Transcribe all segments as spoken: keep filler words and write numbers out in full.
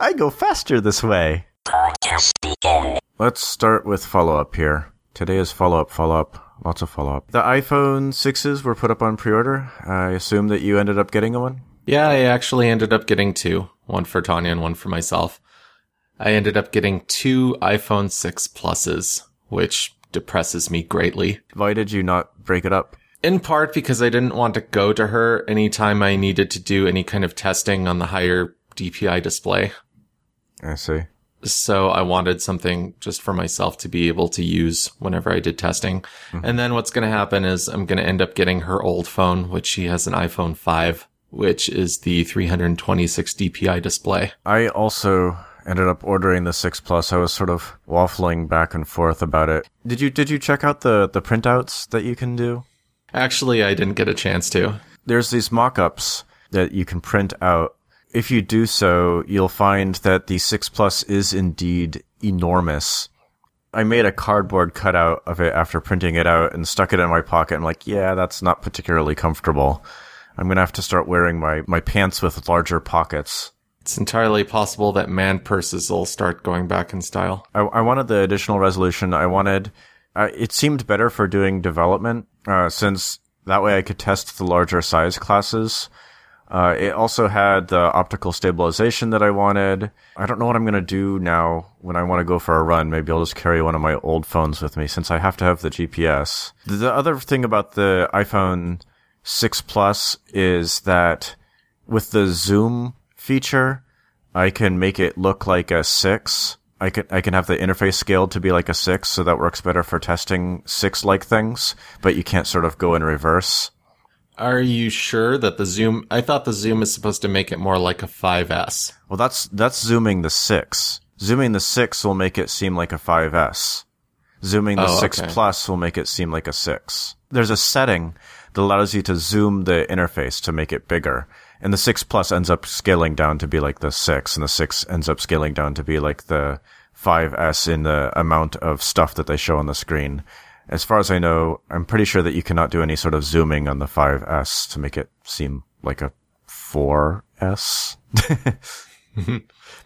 I go faster this way. Podcast begin. Let's start with follow-up here. Today is follow-up, follow-up, lots of follow-up. The iPhone sixes were put up on pre-order. I assume that you ended up getting one? Yeah, I actually ended up getting two. One for Tanya and one for myself. I ended up getting two iPhone six Pluses, which depresses me greatly. Why did you not break it up? In part because I didn't want to go to her anytime I needed to do any kind of testing on the higher D P I display. I see. So I wanted something just for myself to be able to use whenever I did testing. Mm-hmm. And then what's going to happen is I'm going to end up getting her old phone, which she has an iPhone five, which is the three twenty-six D P I display. I also ended up ordering the six Plus. I was sort of waffling back and forth about it. Did you did you check out the, the printouts that you can do? Actually, I didn't get a chance to. There's these mock-ups that you can print out. If you do so, you'll find that the six Plus is indeed enormous. I made a cardboard cutout of it after printing it out and stuck it in my pocket. I'm like, yeah, that's not particularly comfortable. I'm going to have to start wearing my, my pants with larger pockets. It's entirely possible that man purses will start going back in style. I, I wanted the additional resolution. I wanted... Uh, it seemed better for doing development, uh, since that way I could test the larger size classes. Uh, it also had the optical stabilization that I wanted. I don't know what I'm going to do now when I want to go for a run. Maybe I'll just carry one of my old phones with me, since I have to have the G P S. The other thing about the iPhone six Plus is that with the zoom feature, I can make it look like a six. I can, I can have the interface scaled to be like a six, so that works better for testing six-like things, but you can't sort of go in reverse. Are you sure that the zoom... I thought the zoom is supposed to make it more like a five S. Well, that's that's zooming the six. Zooming the six will make it seem like a five S. Zooming the oh, six okay. Plus will make it seem like a six. There's a setting that allows you to zoom the interface to make it bigger. And the six Plus ends up scaling down to be like the six, and the six ends up scaling down to be like the five S in the amount of stuff that they show on the screen. As far as I know, I'm pretty sure that you cannot do any sort of zooming on the five S to make it seem like a four S.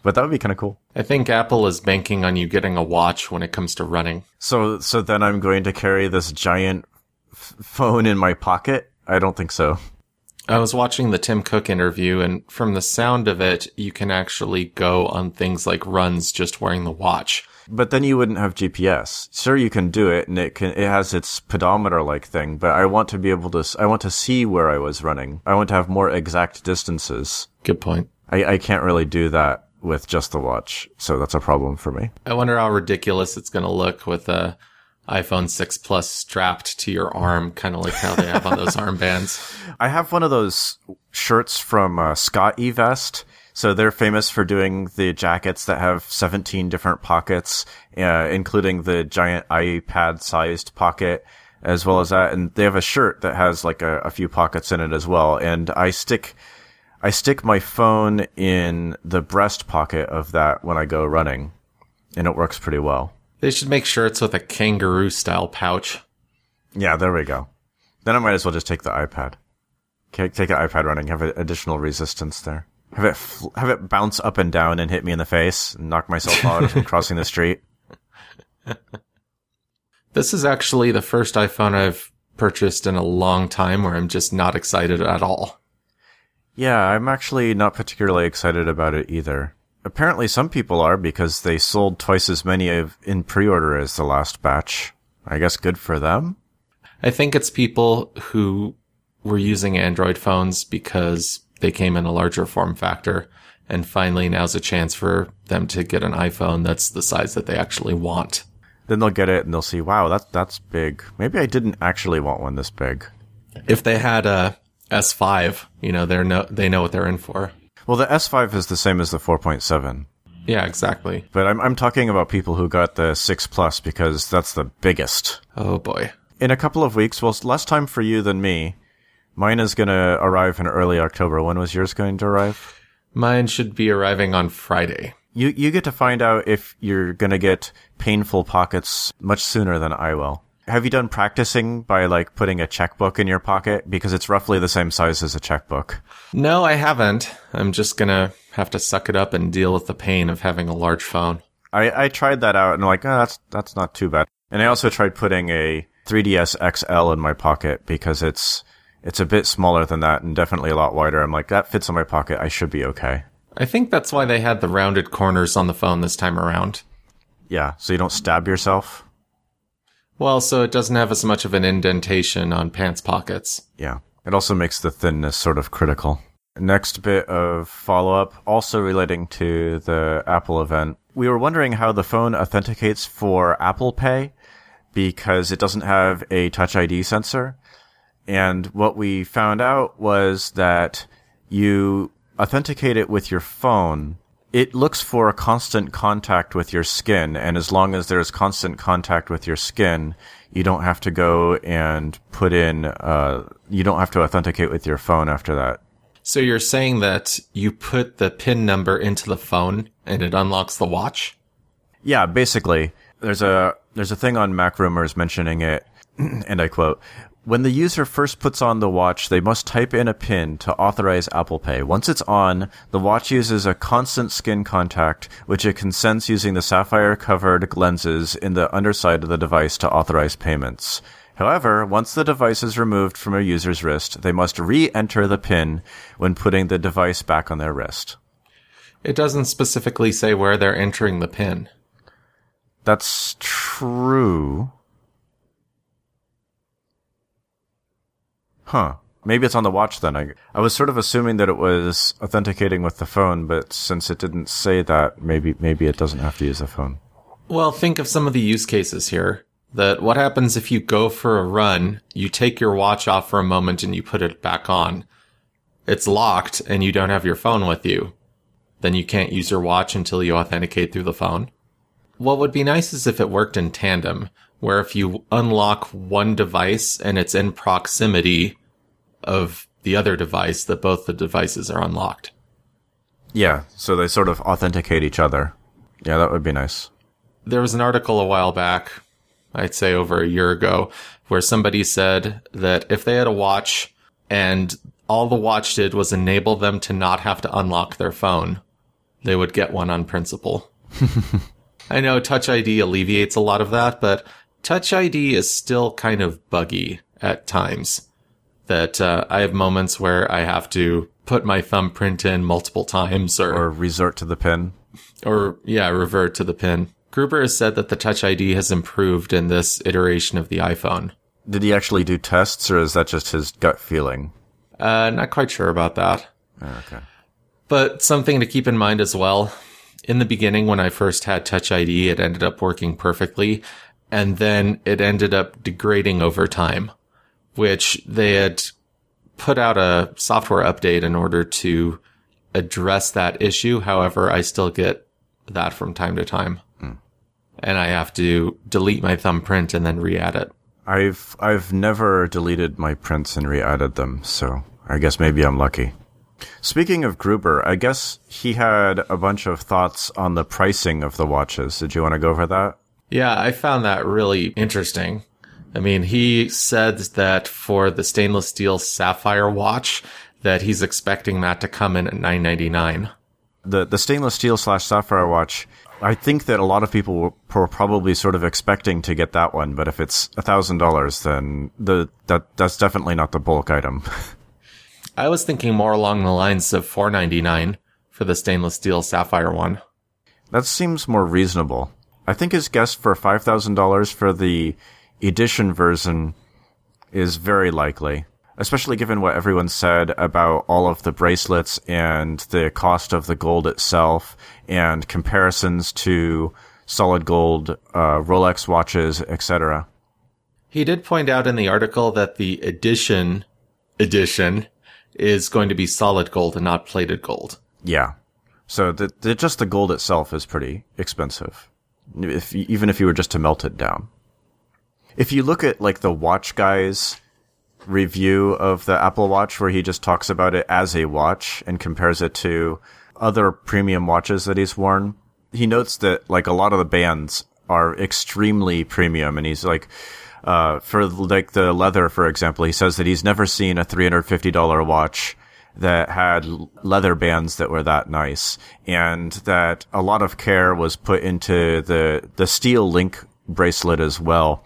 But that would be kind of cool. I think Apple is banking on you getting a watch when it comes to running. So, so then I'm going to carry this giant f- phone in my pocket? I don't think so. I was watching the Tim Cook interview, and from the sound of it, you can actually go on things like runs just wearing the watch. But then you wouldn't have G P S. Sure, you can do it, and it can, it has its pedometer-like thing, but I want to be able to, I want to see where I was running. I want to have more exact distances. Good point. I, I can't really do that with just the watch, so that's a problem for me. I wonder how ridiculous it's going to look with a iPhone six Plus strapped to your arm, kind of like how they have on those armbands. I have one of those shirts from uh, Scott E. Vest. So they're famous for doing the jackets that have seventeen different pockets, uh, including the giant iPad-sized pocket, as well as that. And they have a shirt that has like a, a few pockets in it as well. And I stick, I stick my phone in the breast pocket of that when I go running, and it works pretty well. They should make shirts with a kangaroo-style pouch. Yeah, there we go. Then I might as well just take the iPad. Take the iPad running, have additional resistance there. Have it fl- have it bounce up and down and hit me in the face and knock myself out from crossing the street. This is actually the first iPhone I've purchased in a long time where I'm just not excited at all. Yeah, I'm actually not particularly excited about it either. Apparently some people are, because they sold twice as many of in pre-order as the last batch. I guess good for them. I think it's people who were using Android phones because they came in a larger form factor, and finally now's a chance for them to get an iPhone that's the size that they actually want. Then they'll get it and they'll see, wow, that, that's big. Maybe I didn't actually want one this big. If they had a S five, you know, they're no, they know what they're in for. Well, the S five is the same as the four point seven. Yeah, exactly. But I'm I'm talking about people who got the six Plus because that's the biggest. Oh, boy. In a couple of weeks, well, less time for you than me. Mine is going to arrive in early October. When was yours going to arrive? Mine should be arriving on Friday. You you get to find out if you're going to get painful pockets much sooner than I will. Have you done practicing by, like, putting a checkbook in your pocket? Because it's roughly the same size as a checkbook. No, I haven't. I'm just going to have to suck it up and deal with the pain of having a large phone. I, I tried that out, and I'm like, oh, that's that's not too bad. And I also tried putting a three D S X L in my pocket because it's it's a bit smaller than that and definitely a lot wider. I'm like, that fits in my pocket. I should be okay. I think that's why they had the rounded corners on the phone this time around. Yeah, so you don't stab yourself? Well, so it doesn't have as much of an indentation on pants pockets. Yeah. It also makes the thinness sort of critical. Next bit of follow-up, also relating to the Apple event. We were wondering how the phone authenticates for Apple Pay because it doesn't have a Touch I D sensor. And what we found out was that you authenticate it with your phone. It looks for a constant contact with your skin, and as long as there's constant contact with your skin, you don't have to go and put in, uh, you don't have to authenticate with your phone after that. So you're saying that you put the PIN number into the phone and it unlocks the watch? Yeah, basically. There's a, there's a thing on Mac Rumors mentioning it, and I quote, "When the user first puts on the watch, they must type in a PIN to authorize Apple Pay. Once it's on, the watch uses a constant skin contact, which it can sense using the sapphire-covered lenses in the underside of the device to authorize payments. However, once the device is removed from a user's wrist, they must re-enter the PIN when putting the device back on their wrist." It doesn't specifically say where they're entering the PIN. That's true. Huh. Maybe it's on the watch then. I, I was sort of assuming that it was authenticating with the phone, but since it didn't say that, maybe maybe it doesn't have to use the phone. Well, think of some of the use cases here. That what happens if you go for a run, you take your watch off for a moment and you put it back on. It's locked and you don't have your phone with you. Then you can't use your watch until you authenticate through the phone. What would be nice is if it worked in tandem, where if you unlock one device and it's in proximity of the other device, that both the devices are unlocked. Yeah, so they sort of authenticate each other. Yeah, that would be nice. There was an article a while back, I'd say over a year ago, where somebody said that if they had a watch and all the watch did was enable them to not have to unlock their phone, they would get one on principle. I know Touch I D alleviates a lot of that, but Touch I D is still kind of buggy at times. That uh, I have moments where I have to put my thumbprint in multiple times. Or, or resort to the PIN. Or, yeah, revert to the PIN. Gruber has said that the Touch I D has improved in this iteration of the iPhone. Did he actually do tests, or is that just his gut feeling? Uh, not quite sure about that. Okay. But something to keep in mind as well. In the beginning, when I first had Touch I D, it ended up working perfectly, and then it ended up degrading over time, which they had put out a software update in order to address that issue. However, I still get that from time to time. Mm. And I have to delete my thumbprint and then re-add it. I've I've never deleted my prints and re-added them, so I guess maybe I'm lucky. Speaking of Gruber, I guess he had a bunch of thoughts on the pricing of the watches. Did you want to go over that? Yeah, I found that really interesting. I mean, he said that for the stainless steel sapphire watch, that he's expecting that to come in at nine ninety-nine. The the stainless steel slash sapphire watch, I think that a lot of people were, were probably sort of expecting to get that one. But if it's one thousand dollars, then the that that's definitely not the bulk item. I was thinking more along the lines of four ninety-nine for the stainless steel sapphire one. That seems more reasonable. I think his guess for five thousand dollars for the edition version is very likely, especially given what everyone said about all of the bracelets and the cost of the gold itself and comparisons to solid gold, uh, Rolex watches, et cetera. He did point out in the article that the edition edition is going to be solid gold and not plated gold. Yeah. So the, the, just the gold itself is pretty expensive, if even if you were just to melt it down. If you look at like the watch guy's review of the Apple Watch, where he just talks about it as a watch and compares it to other premium watches that he's worn, he notes that like a lot of the bands are extremely premium, and he's like, uh, for like the leather, for example, he says that he's never seen a three hundred fifty dollars watch that had leather bands that were that nice, and that a lot of care was put into the the steel link bracelet as well.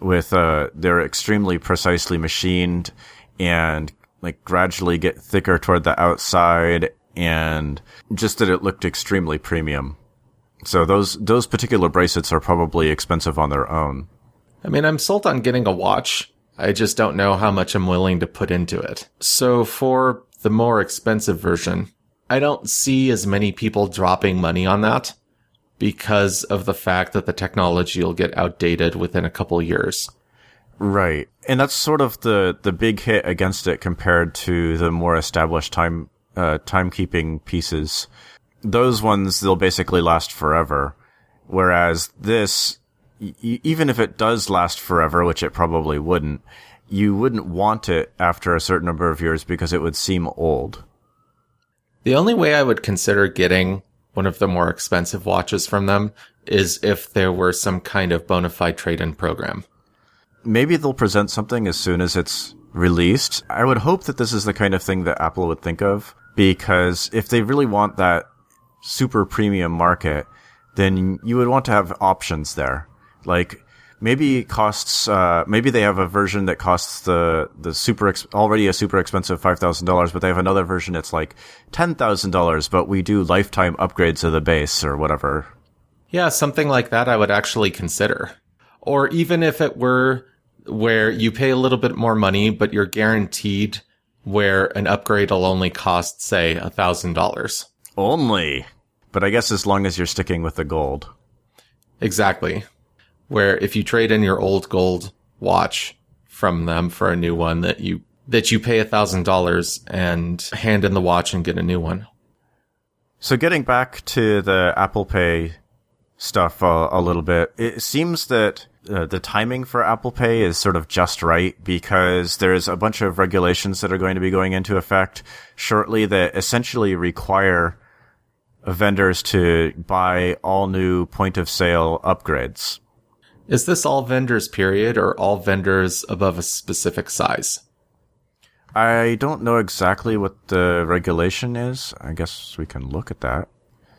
With uh, they're extremely precisely machined, and like gradually get thicker toward the outside, and just that it looked extremely premium. So those those particular bracelets are probably expensive on their own. I mean, I'm sold on getting a watch. I just don't know how much I'm willing to put into it. So for the more expensive version, I don't see as many people dropping money on that because of the fact that the technology will get outdated within a couple years. Right. And that's sort of the, the big hit against it compared to the more established time uh, timekeeping pieces. Those ones, they'll basically last forever. Whereas this, y- even if it does last forever, which it probably wouldn't, you wouldn't want it after a certain number of years because it would seem old. The only way I would consider getting one of the more expensive watches from them is if there were some kind of bona fide trade-in program. Maybe they'll present something as soon as it's released. I would hope that this is the kind of thing that Apple would think of, because if they really want that super premium market, then you would want to have options there. Like, maybe it costs, uh, maybe they have a version that costs the, the super, ex- already a super expensive five thousand dollars, but they have another version that's like ten thousand dollars, but we do lifetime upgrades of the base or whatever. Yeah, something like that I would actually consider. Or even if it were where you pay a little bit more money, but you're guaranteed where an upgrade will only cost, say, one thousand dollars. Only. But I guess as long as you're sticking with the gold. Exactly. Where if you trade in your old gold watch from them for a new one, that you that you pay one thousand dollars and hand in the watch and get a new one. So getting back to the Apple Pay stuff uh, a little bit, it seems that uh, the timing for Apple Pay is sort of just right, because there's a bunch of regulations that are going to be going into effect shortly that essentially require vendors to buy all new point-of-sale upgrades. Is this all vendors, period, or all vendors above a specific size? I don't know exactly what the regulation is. I guess we can look at that.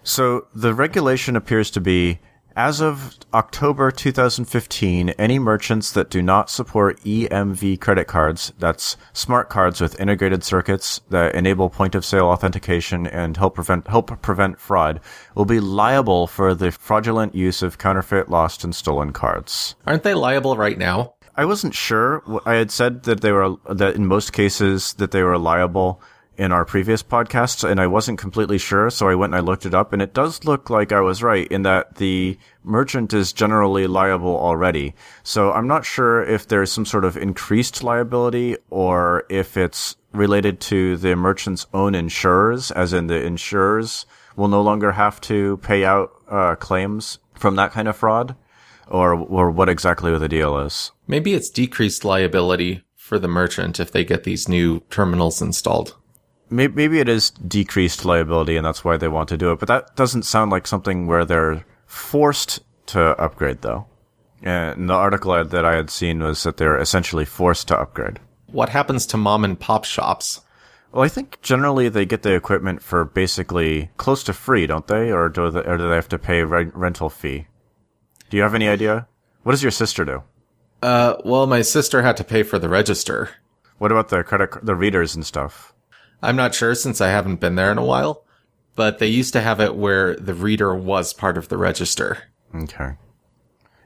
So the regulation appears to be, as of October two thousand fifteen, any merchants that do not support E M V credit cards, that's smart cards with integrated circuits that enable point-of-sale authentication and help prevent help prevent fraud, will be liable for the fraudulent use of counterfeit, lost, and stolen cards. Aren't they liable right now? I wasn't sure. I had said that they were that in most cases that they were liable in our previous podcasts, and I wasn't completely sure, so I went and I looked it up, and it does look like I was right in that the merchant is generally liable already. So I'm not sure if there's some sort of increased liability or if it's related to the merchant's own insurers, as in the insurers will no longer have to pay out uh, claims from that kind of fraud, or, or what exactly the deal is. Maybe it's decreased liability for the merchant if they get these new terminals installed. Maybe it is decreased liability, and that's why they want to do it. But that doesn't sound like something where they're forced to upgrade, though. And the article that I had seen was that they're essentially forced to upgrade. What happens to mom-and-pop shops? Well, I think generally they get the equipment for basically close to free, don't they? Or do they, or do they have to pay a re- rental fee? Do you have any idea? What does your sister do? Uh, well, my sister had to pay for the register. What about the credit, the readers and stuff? I'm not sure, since I haven't been there in a while, but they used to have it where the reader was part of the register. Okay.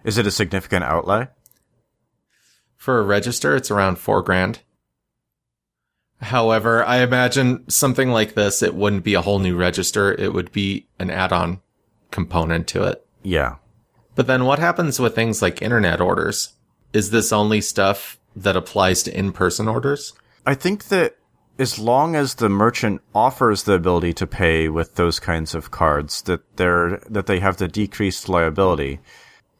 Is it a significant outlay? For a register, it's around four grand. However, I imagine something like this, it wouldn't be a whole new register. It would be an add-on component to it. Yeah. But then what happens with things like internet orders? Is this only stuff that applies to in-person orders? I think that as long as the merchant offers the ability to pay with those kinds of cards, that they're, that they have the decreased liability.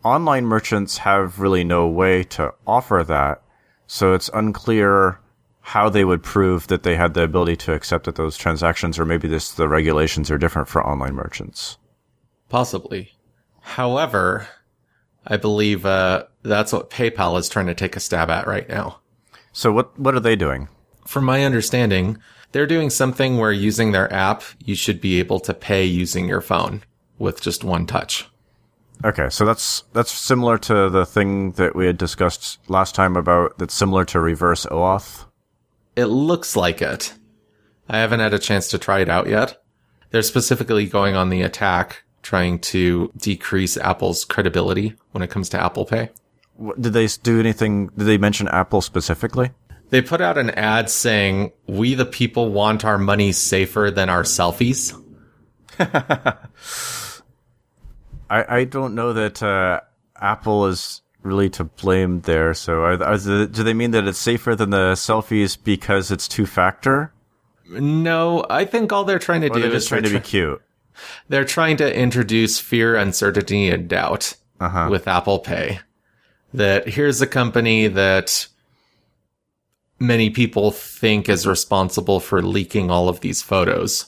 Online merchants have really no way to offer that, so it's unclear how they would prove that they had the ability to accept that those transactions, or maybe this, the regulations are different for online merchants. Possibly. However, I believe uh, that's what PayPal is trying to take a stab at right now. So what what are they doing? From my understanding, They're doing something where using their app, you should be able to pay using your phone with just one touch. Okay, so that's that's similar to the thing that we had discussed last time about that's similar to reverse OAuth? It looks like it. I haven't had a chance to try it out yet. They're specifically going on the attack, trying to decrease Apple's credibility when it comes to Apple Pay. What, did they do anything? Did they mention Apple specifically? They put out an ad saying, "We the people want our money safer than our selfies." I, I don't know that uh, Apple is really to blame there. So are, are the, do they mean that it's safer than the selfies because it's two-factor? No, I think all they're trying to or do is trying to be cute. They're trying to introduce fear, uncertainty, and doubt uh-huh. with Apple Pay. That here's a company that many people think is responsible for leaking all of these photos.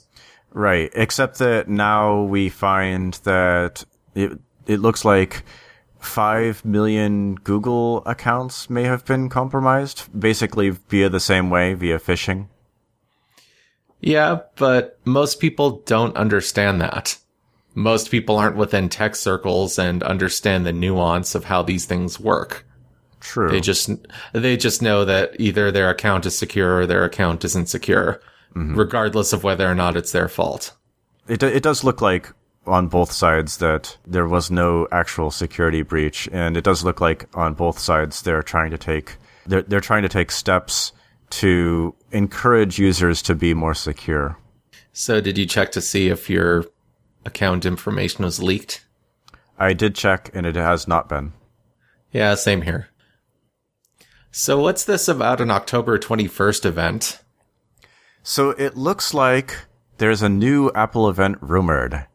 Right, except that now we find that it, it looks like five million Google accounts may have been compromised, basically via the same way, via phishing. Yeah, but most people don't understand that. Most people aren't within tech circles and understand the nuance of how these things work. True. They just they just know that either their account is secure or their account isn't secure, mm-hmm. regardless of whether or not it's their fault. It it does look like on both sides that there was no actual security breach, and it does look like on both sides they're trying to take they're they're trying to take steps to encourage users to be more secure. So, did you check to see if your account information was leaked? I did check, and it has not been. Yeah, same here. So what's this about an October twenty-first event? So it looks like there's a new Apple event rumored.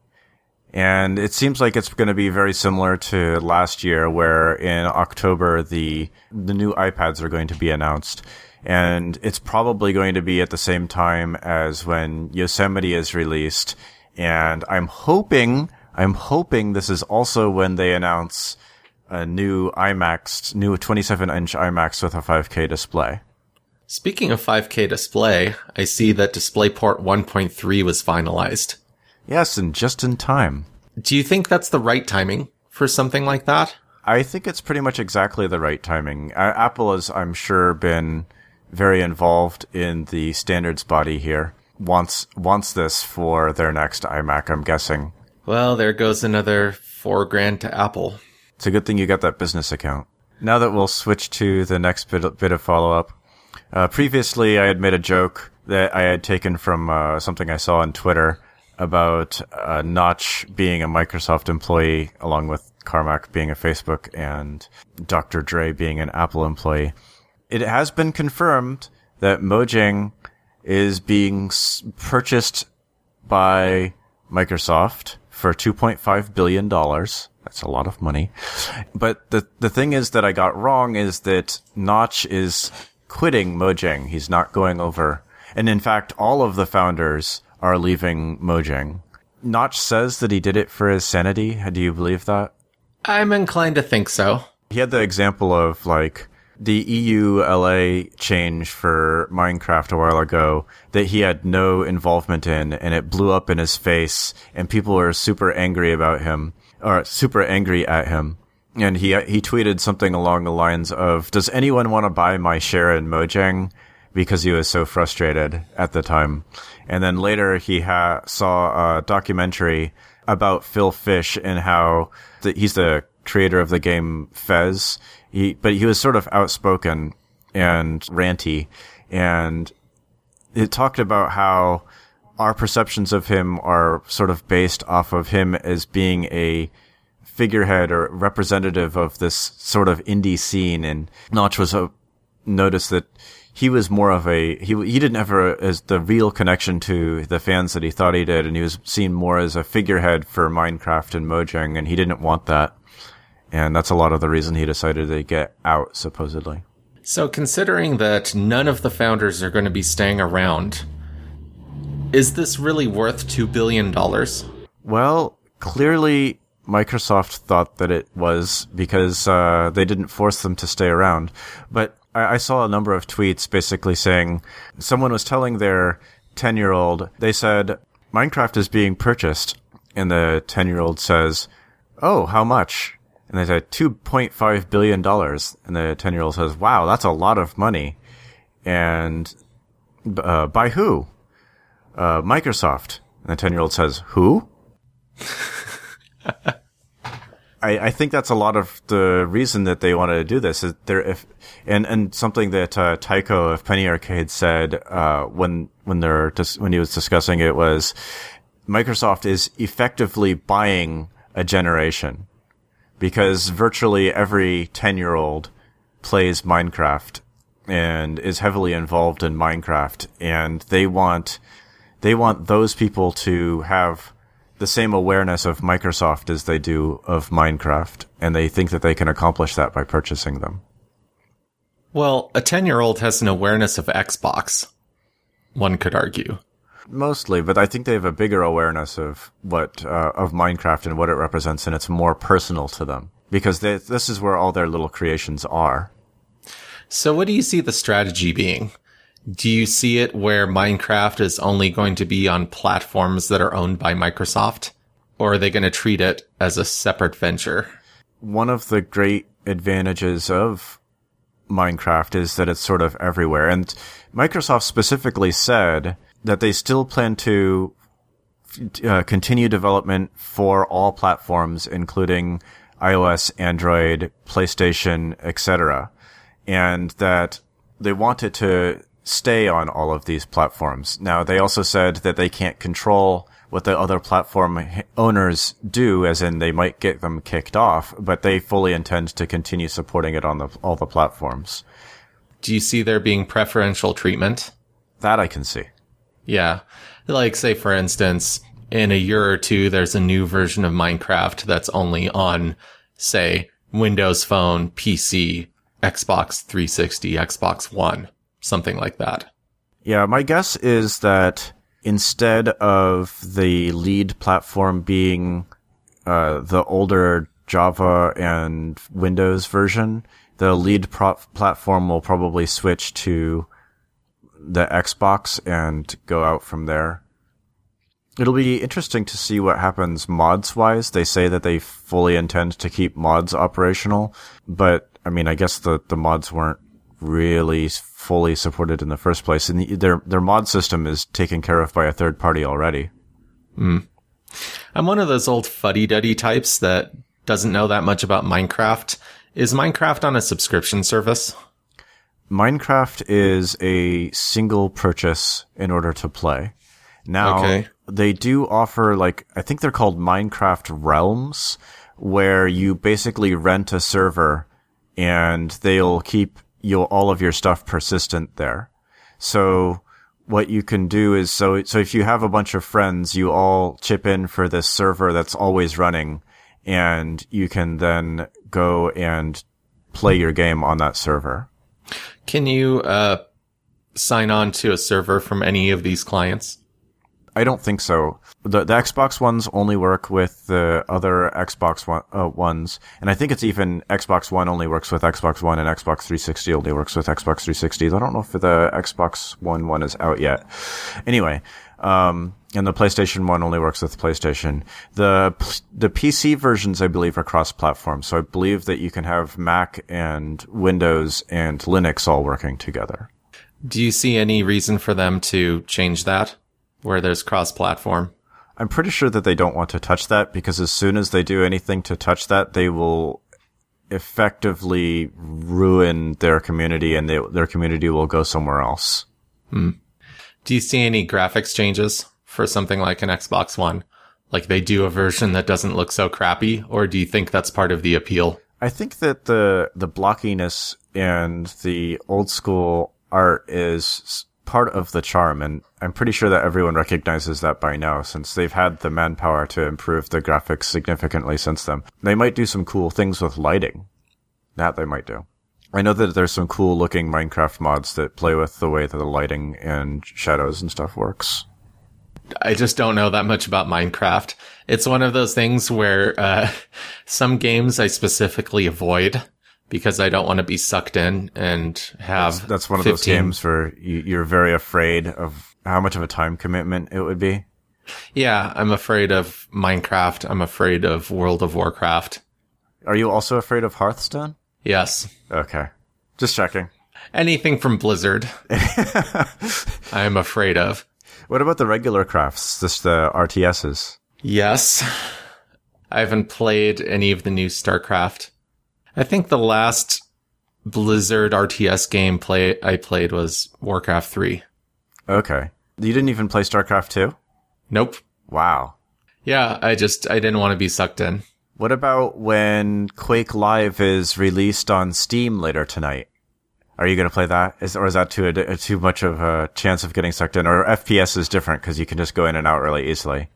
And it seems like it's going to be very similar to last year, where in October the the new iPads are going to be announced. And it's probably going to be at the same time as when Yosemite is released. And I'm hoping, I'm hoping this is also when they announce a new iMac, new twenty-seven inch iMac with a five K display. Speaking of five K display, I see that DisplayPort one point three was finalized. Yes, and just in time. Do you think that's the right timing for something like that? I think it's pretty much exactly the right timing. Apple has, I'm sure, been very involved in the standards body here. Wants wants this for their next iMac, I'm guessing. Well, there goes another four grand to Apple. It's a good thing you got that business account. Now that we'll switch to the next bit, bit of follow-up. Uh, previously, I had made a joke that I had taken from uh, something I saw on Twitter about uh, Notch being a Microsoft employee, along with Carmack being a Facebook, and Doctor Dre being an Apple employee. It has been confirmed that Mojang is being purchased by Microsoft for two point five billion dollars. That's a lot of money. But the the thing is that I got wrong is that Notch is quitting Mojang. He's not going over. And in fact, all of the founders are leaving Mojang. Notch says that he did it for his sanity. Do you believe that? I'm inclined to think so. He had the example of, like, the E U L A change for Minecraft a while ago that he had no involvement in, and it blew up in his face, and people were super angry about him, or super angry at him. And he he tweeted something along the lines of, "Does anyone want to buy my share in Mojang?" Because he was so frustrated at the time. And then later he ha- saw a documentary about Phil Fish and how the, he's the creator of the game Fez. He, but he was sort of outspoken and ranty, and it talked about how our perceptions of him are sort of based off of him as being a figurehead or representative of this sort of indie scene. And Notch was a, noticed that he was more of a, he, he didn't have a, as the real connection to the fans that he thought he did. And he was seen more as a figurehead for Minecraft and Mojang, and he didn't want that. And that's a lot of the reason he decided to get out, supposedly. So considering that none of the founders are going to be staying around, is this really worth two billion dollars? Well, clearly Microsoft thought that it was, because uh, they didn't force them to stay around. But I-, I saw a number of tweets basically saying someone was telling their ten-year-old. They said, Minecraft is being purchased. And the ten-year-old says, oh, how much? And they said, two point five billion dollars. And the ten-year-old says, wow, that's a lot of money. And uh, by who? Uh, Microsoft. And the ten-year-old says, who? I, I think that's a lot of the reason that they wanted to do this. Is there, if, and, and something that uh, Tycho of Penny Arcade said uh, when when they're dis- when he was discussing it was, Microsoft is effectively buying a generation because virtually every ten-year-old plays Minecraft and is heavily involved in Minecraft, and they want they want those people to have the same awareness of Microsoft as they do of Minecraft, and they think that they can accomplish that by purchasing them. Well, a ten-year-old has an awareness of Xbox, one could argue. Mostly, but I think they have a bigger awareness of what uh, of Minecraft and what it represents, and it's more personal to them, because they, this is where all their little creations are. So what do you see the strategy being? Do you see it where Minecraft is only going to be on platforms that are owned by Microsoft? Or are they going to treat it as a separate venture? One of the great advantages of Minecraft is that it's sort of everywhere. And Microsoft specifically said that they still plan to uh, continue development for all platforms, including iOS, Android, PlayStation, et cetera. And that they want it to stay on all of these platforms. Now, they also said that they can't control what the other platform owners do, as in they might get them kicked off, but they fully intend to continue supporting it on the, all the platforms. Do you see there being preferential treatment? That I can see. Yeah. Like, say, for instance, in a year or two, there's a new version of Minecraft that's only on, say, Windows Phone, P C, Xbox three sixty, Xbox One. Something like that. Yeah, my guess is that instead of the lead platform being uh, the older Java and Windows version, the lead pro- platform will probably switch to the Xbox and go out from there. It'll be interesting to see what happens mods-wise. They say that they fully intend to keep mods operational, but, I mean, I guess the, the mods weren't really fully supported in the first place, and the, their their mod system is taken care of by a third party already. Mm. I'm one of those old fuddy-duddy types that doesn't know that much about Minecraft. Is Minecraft on a subscription service? Minecraft is a single purchase in order to play. Now, okay. They do offer, like, I think they're called Minecraft Realms, where you basically rent a server and they'll keep you'll all of your stuff persistent there. So what you can do is, so so if you have a bunch of friends, you all chip in for this server that's always running, and you can then go and play your game on that server. Can you uh sign on to a server from any of these clients? I don't think so. The, the Xbox ones only work with the other Xbox one, uh, ones. And I think it's even Xbox One only works with Xbox One, and Xbox three sixty only works with Xbox three sixty. I don't know if the Xbox One one is out yet. Anyway, um, and the PlayStation one only works with PlayStation. The, the P C versions, I believe, are cross-platform. So I believe that you can have Mac and Windows and Linux all working together. Do you see any reason for them to change that, where there's cross-platform? I'm pretty sure that they don't want to touch that, because as soon as they do anything to touch that, they will effectively ruin their community, and they, their community will go somewhere else. Hmm. Do you see any graphics changes for something like an Xbox One? Like, they do a version that doesn't look so crappy, or do you think that's part of the appeal? I think that the the blockiness and the old-school art is part of the charm, and I'm pretty sure that everyone recognizes that by now, since they've had the manpower to improve the graphics significantly since then. They might do some cool things with lighting. That they might do. I know that there's some cool looking Minecraft mods that play with the way that the lighting and shadows and stuff works. I just don't know that much about Minecraft. It's one of those things where uh, some games I specifically avoid, because I don't want to be sucked in and have. That's, that's one of fifteen. Those games where you, you're very afraid of how much of a time commitment it would be. Yeah, I'm afraid of Minecraft. I'm afraid of World of Warcraft. Are you also afraid of Hearthstone? Yes. Okay. Just checking. Anything from Blizzard, I'm afraid of. What about the regular crafts, just the R T Ss? Yes. I haven't played any of the new StarCraft. I think the last Blizzard R T S game play I played was Warcraft three. Okay. You didn't even play StarCraft two? Nope. Wow. Yeah, I just, I didn't want to be sucked in. What about when Quake Live is released on Steam later tonight? Are you going to play that? Is, or is that too too much of a chance of getting sucked in? Or F P S is different because you can just go in and out really easily.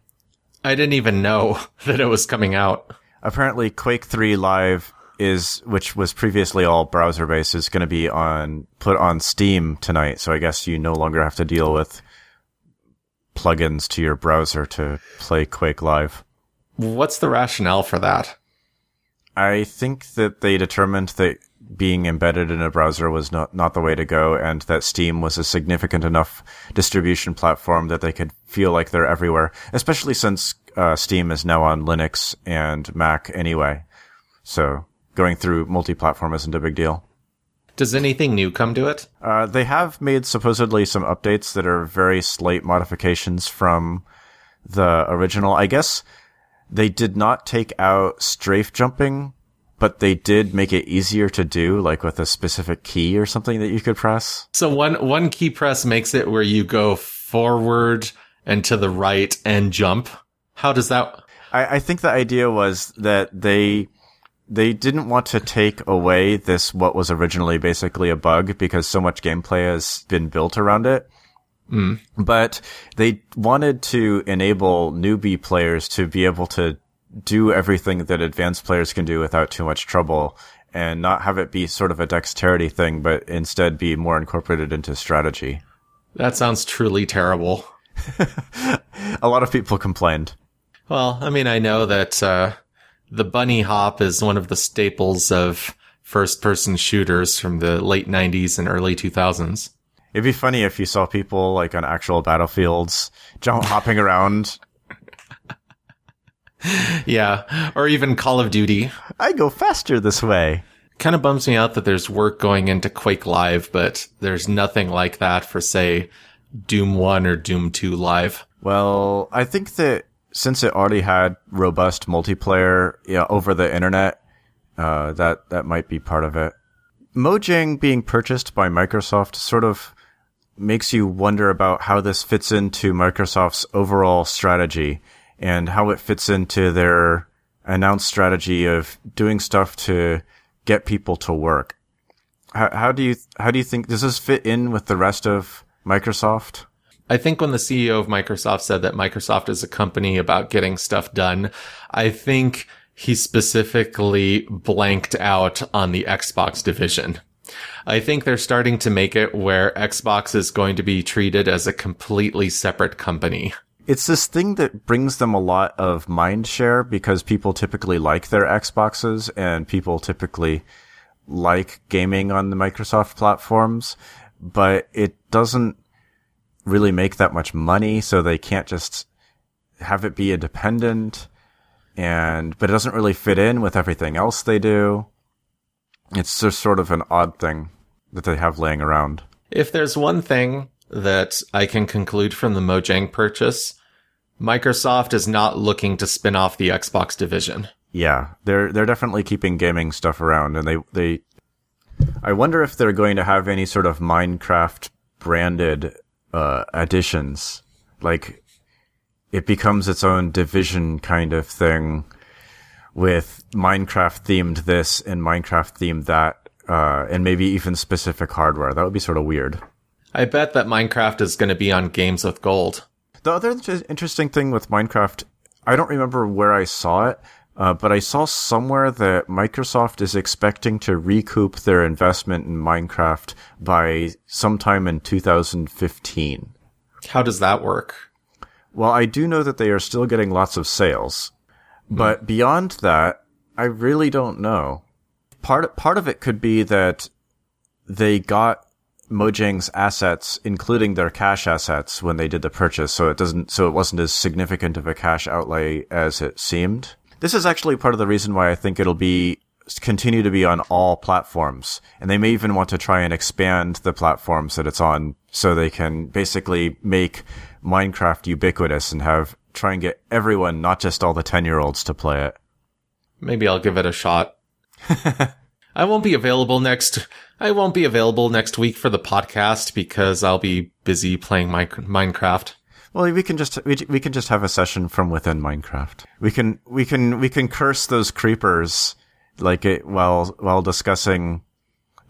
I didn't even know that it was coming out. Apparently, Quake three Live is, which was previously all browser-based, is going to be on put on Steam tonight. So I guess you no longer have to deal with plugins to your browser to play Quake Live. What's the rationale for that? I think that they determined that being embedded in a browser was not, not the way to go, and that Steam was a significant enough distribution platform that they could feel like they're everywhere, especially since uh, Steam is now on Linux and Mac anyway. So going through multi-platform isn't a big deal. Does anything new come to it? Uh, they have made supposedly some updates that are very slight modifications from the original. I guess they did not take out strafe jumping, but they did make it easier to do, like with a specific key or something that you could press. So one one key press makes it where you go forward and to the right and jump. How does that... I, I think the idea was that they they didn't want to take away this, what was originally basically a bug, because so much gameplay has been built around it. Mm. But they wanted to enable newbie players to be able to do everything that advanced players can do without too much trouble, and not have it be sort of a dexterity thing, but instead be more incorporated into strategy. That sounds truly terrible. A lot of people complained. Well, I mean, I know that uh, the bunny hop is one of the staples of first-person shooters from the late nineties and early two thousands. It'd be funny if you saw people like on actual battlefields jump hopping around. Yeah, or even Call of Duty. I go faster this way. Kind of bums me out that there's work going into Quake Live, but there's nothing like that for, say, Doom one or Doom two Live. Well, I think that since it already had robust multiplayer, you know, over the internet, uh, that, that might be part of it. Mojang being purchased by Microsoft sort of makes you wonder about how this fits into Microsoft's overall strategy, and how it fits into their announced strategy of doing stuff to get people to work. How, how do you how do you think, does this fit in with the rest of Microsoft? I think when the C E O of Microsoft said that Microsoft is a company about getting stuff done, I think he specifically blanked out on the Xbox division. I think they're starting to make it where Xbox is going to be treated as a completely separate company. It's this thing that brings them a lot of mind share, because people typically like their Xboxes and people typically like gaming on the Microsoft platforms, but it doesn't really make that much money, so they can't just have it be independent, and but it doesn't really fit in with everything else they do. It's just sort of an odd thing that they have laying around. If there's one thing that I can conclude from the Mojang purchase, Microsoft is not looking to spin off the Xbox division. Yeah, they're they're definitely keeping gaming stuff around, and they they. I wonder if they're going to have any sort of Minecraft branded uh, additions, like it becomes its own division kind of thing, with Minecraft themed this and Minecraft themed that, uh, and maybe even specific hardware. That would be sort of weird. I bet that Minecraft is going to be on Games with Gold. The other interesting thing with Minecraft, I don't remember where I saw it, uh, but I saw somewhere that Microsoft is expecting to recoup their investment in Minecraft by sometime in two thousand fifteen. How does that work? Well, I do know that they are still getting lots of sales, mm. but beyond that, I really don't know. Part, part of it could be that they got Mojang's assets, including their cash assets, when they did the purchase, so it doesn't, so it wasn't as significant of a cash outlay as it seemed. This is actually part of the reason why I think it'll be continue to be on all platforms, and they may even want to try and expand the platforms that it's on, so they can basically make Minecraft ubiquitous and have try and get everyone, not just all the ten-year-olds, to play it. Maybe I'll give it a shot. I won't be available next. I won't be available next week for the podcast because I'll be busy playing my, Minecraft. Well, we can just we, we can just have a session from within Minecraft. We can we can we can curse those creepers like it while while discussing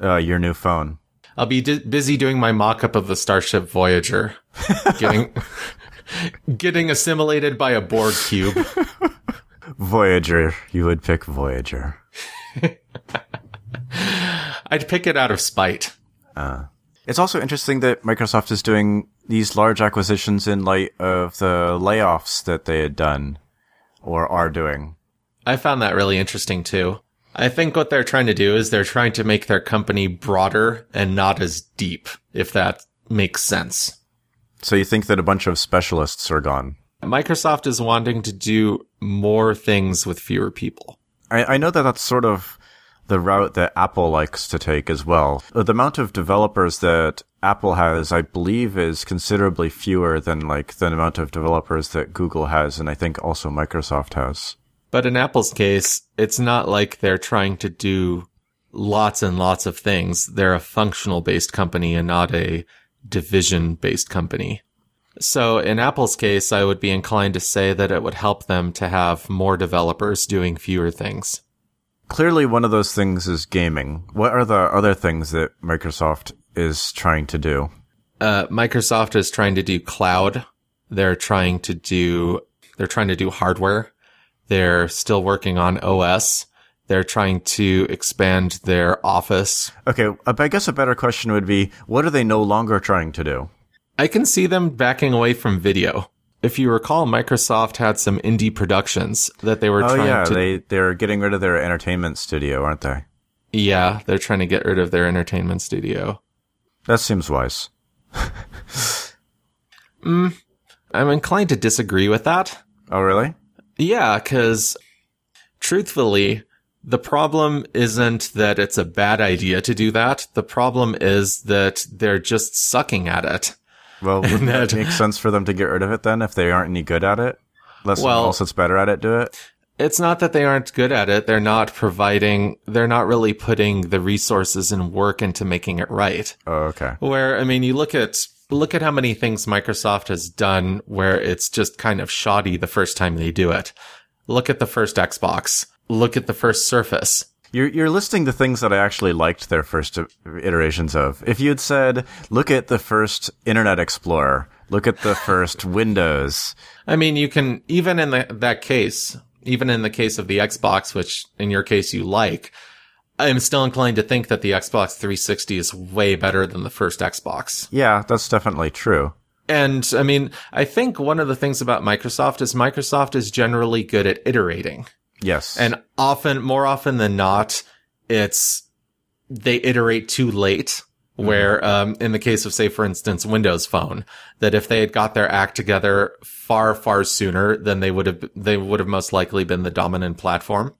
uh, your new phone. I'll be d- busy doing my mock-up of the Starship Voyager, getting getting assimilated by a Borg cube. Voyager, you would pick Voyager. I'd pick it out of spite. Uh, it's also interesting that Microsoft is doing these large acquisitions in light of the layoffs that they had done or are doing. I found that really interesting, too. I think what they're trying to do is they're trying to make their company broader and not as deep, if that makes sense. So you think that a bunch of specialists are gone? Microsoft is wanting to do more things with fewer people. I, I know that that's sort of the route that Apple likes to take as well. The amount of developers that Apple has, I believe, is considerably fewer than like the amount of developers that Google has, and I think also Microsoft has. But in Apple's case, it's not like they're trying to do lots and lots of things. They're a functional-based company and not a division-based company. So in Apple's case, I would be inclined to say that it would help them to have more developers doing fewer things. Clearly, one of those things is gaming. What are the other things that Microsoft is trying to do? Uh, Microsoft is trying to do cloud. They're trying to do, they're trying to do hardware. They're still working on O S. They're trying to expand their office. Okay, I guess a better question would be, what are they no longer trying to do? I can see them backing away from video. If you recall, Microsoft had some indie productions that they were oh, trying yeah, to... Oh, they, yeah, they're getting rid of their entertainment studio, aren't they? Yeah, they're trying to get rid of their entertainment studio. That seems wise. mm, I'm inclined to disagree with that. Oh, really? Yeah, because truthfully, the problem isn't that it's a bad idea to do that. The problem is that they're just sucking at it. Well, wouldn't that, that make sense for them to get rid of it then if they aren't any good at it? Unless well, someone else that's better at it do it? It's not that they aren't good at it. They're not providing, they're not really putting the resources and work into making it right. Oh, okay. Where, I mean, you look at, look at how many things Microsoft has done where it's just kind of shoddy the first time they do it. Look at the first Xbox. Look at the first Surface. You're, you're listing the things that I actually liked their first iterations of. If you'd said, look at the first Internet Explorer, look at the first Windows. I mean, you can, even in the, that case, even in the case of the Xbox, which in your case you like, I'm still inclined to think that the Xbox three sixty is way better than the first Xbox. Yeah, that's definitely true. And, I mean, I think one of the things about Microsoft is Microsoft is generally good at iterating. Yes. And often, more often than not, it's, they iterate too late, mm-hmm. where, um, in the case of, say, for instance, Windows Phone, that if they had got their act together far, far sooner, then they would have, they would have most likely been the dominant platform.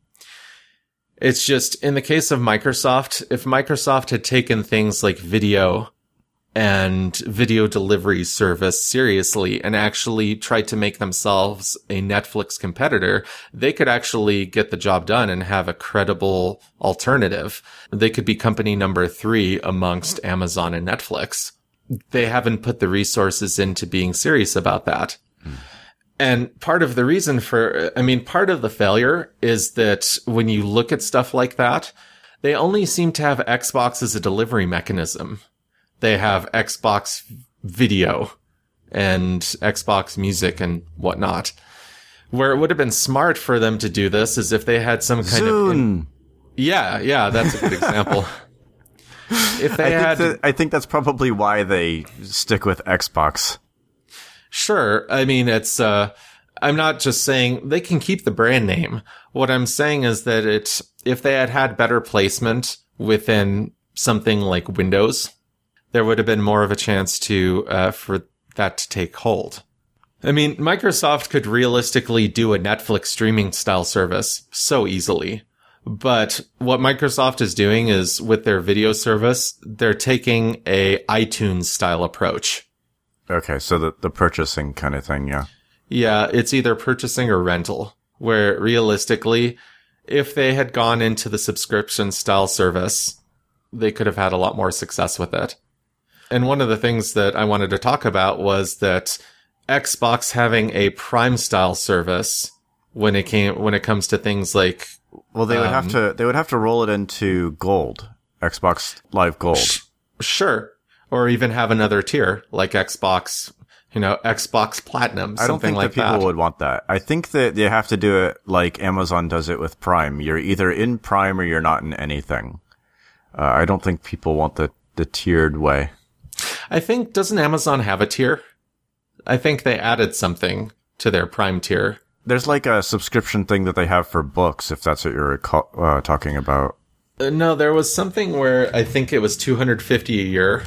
It's just, in the case of Microsoft, if Microsoft had taken things like video and video delivery service seriously and actually tried to make themselves a Netflix competitor, they could actually get the job done and have a credible alternative. They could be company number three amongst Amazon and Netflix. They haven't put the resources into being serious about that. Mm. And part of the reason for, I mean, part of the failure is that when you look at stuff like that, they only seem to have Xbox as a delivery mechanism. They have Xbox video and Xbox music and whatnot. Where it would have been smart for them to do this is if they had some kind Zune. of... In- yeah, yeah, that's a good example. If they I had... Think that, I think that's probably why they stick with Xbox. Sure. I mean, it's... Uh, I'm not just saying they can keep the brand name. What I'm saying is that it, if they had had better placement within something like Windows... there would have been more of a chance to uh, for that to take hold. I mean, Microsoft could realistically do a Netflix streaming style service so easily. But what Microsoft is doing is with their video service, they're taking a iTunes style approach. Okay, so the, the purchasing kind of thing, yeah. Yeah, it's either purchasing or rental, where realistically, if they had gone into the subscription style service, they could have had a lot more success with it. And one of the things that I wanted to talk about was that Xbox having a Prime style service when it came when it comes to things like well they would um, have to they would have to roll it into Gold, Xbox Live Gold. Sh- sure, or even have another tier like Xbox, you know, Xbox Platinum, something I don't think like that people that. would want that. I think that you have to do it like Amazon does it with Prime. You're either in Prime or you're not in anything. Uh, I don't think people want the the tiered way. I think doesn't Amazon have a tier? I think they added something to their Prime tier. There's like a subscription thing that they have for books, if that's what you're uh, talking about. Uh, no, there was something where I think it was two hundred fifty dollars a year.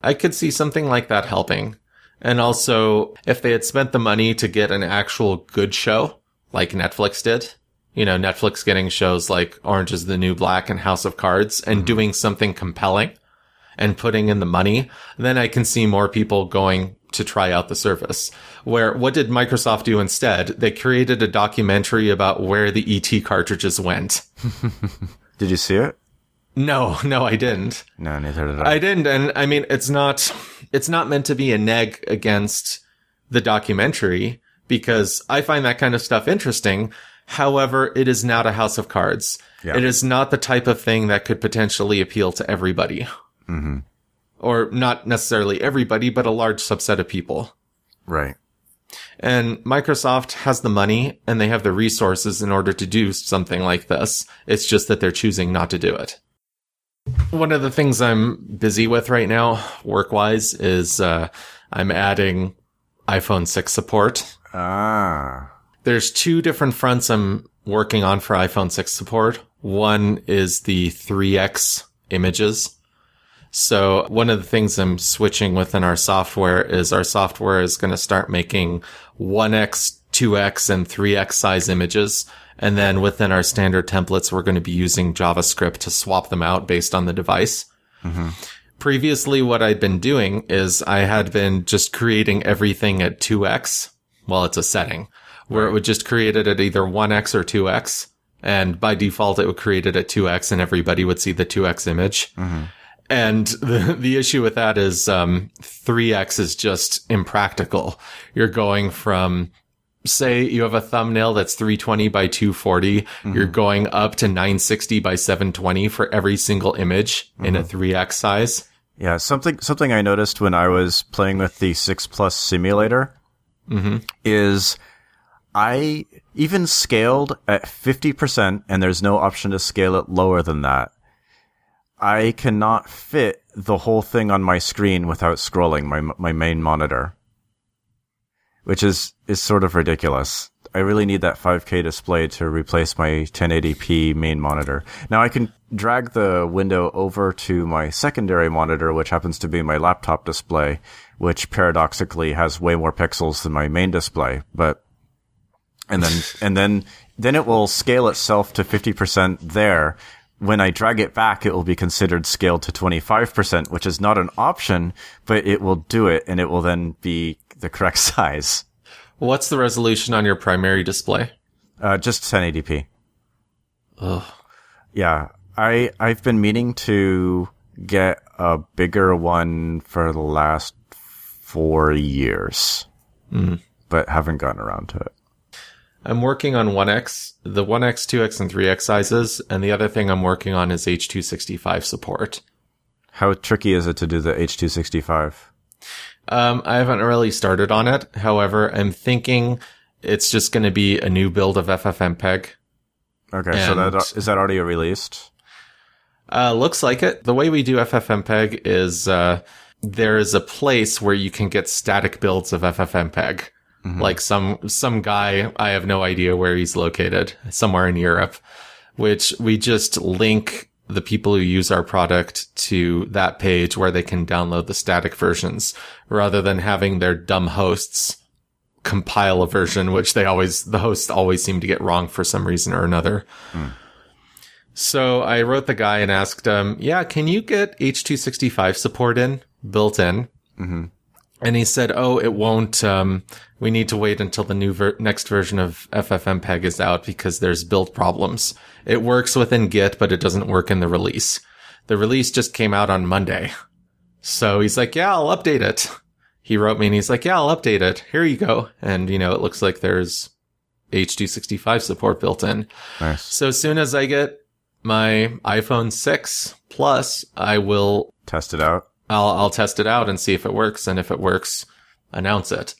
I could see something like that helping. And also, if they had spent the money to get an actual good show, like Netflix did, you know, Netflix getting shows like Orange is the New Black and House of Cards and mm-hmm. doing something compelling and putting in the money, then I can see more people going to try out the service. Where what did Microsoft do instead? They created a documentary about where the E T cartridges went. Did you see it? No, no, I didn't. No, neither did I. I didn't, and I mean, it's not, it's not meant to be a neg against the documentary, because I find that kind of stuff interesting. However, it is not a House of Cards. Yeah. It is not the type of thing that could potentially appeal to everybody. Mm-hmm. Or not necessarily everybody, but a large subset of people. Right. And Microsoft has the money and they have the resources in order to do something like this. It's just that they're choosing not to do it. One of the things I'm busy with right now, work-wise, is uh, I'm adding iPhone six support. Ah. There's two different fronts I'm working on for iPhone six support. One is the three X images. So one of the things I'm switching within our software is our software is going to start making one X, two X, and three X size images. And then within our standard templates, we're going to be using JavaScript to swap them out based on the device. Mm-hmm. Previously, what I'd been doing is I had been just creating everything at two X. Well, it's a setting where it would just create it at either one X or two X. And by default, it would create it at two X and everybody would see the two X image. Mm-hmm. And the the issue with that is um three X is just impractical. You're going from, say you have a thumbnail that's three twenty by two forty. Mm-hmm. You're going up to nine sixty by seven twenty for every single image mm-hmm. in a three X size. Yeah, something something I noticed when I was playing with the six Plus simulator mm-hmm. is I even scaled at fifty percent, and there's no option to scale it lower than that. I cannot fit the whole thing on my screen without scrolling my my main monitor, which is, is sort of ridiculous. I really need that five K display to replace my ten eighty p main monitor. Now I can drag the window over to my secondary monitor, which happens to be my laptop display, which paradoxically has way more pixels than my main display. But and then and then then it will scale itself to fifty percent there. When I drag it back, it will be considered scaled to twenty-five percent, which is not an option, but it will do it, and it will then be the correct size. What's the resolution on your primary display? Uh, just ten eighty p. Ugh. Yeah, I, I've been meaning to get a bigger one for the last four years, mm. but haven't gotten around to it. I'm working on one X, the one X, two X, and three X sizes, and the other thing I'm working on is H two sixty-five support. How tricky is it to do the H two sixty-five? Um, I haven't really started on it. However, I'm thinking it's just going to be a new build of FFmpeg. Okay, and so that, is that already released? Uh, looks like it. The way we do FFmpeg is uh, there is a place where you can get static builds of FFmpeg. Like some some guy, I have no idea where he's located, somewhere in Europe, which we just link the people who use our product to that page where they can download the static versions rather than having their dumb hosts compile a version, which they always, the hosts always seem to get wrong for some reason or another. Mm. So I wrote the guy and asked him, yeah, can you get H two sixty-five support in built in? Mm-hmm. And he said, oh, it won't. Um, we need to wait until the new ver- next version of FFmpeg is out because there's build problems. It works within Git, but it doesn't work in the release. The release just came out on Monday. So he's like, yeah, I'll update it. He wrote me and he's like, yeah, I'll update it. Here you go. And, you know, it looks like there's H two sixty-five support built in. Nice. So as soon as I get my iPhone six Plus, I will test it out. I'll I'll test it out and see if it works, and if it works, announce it.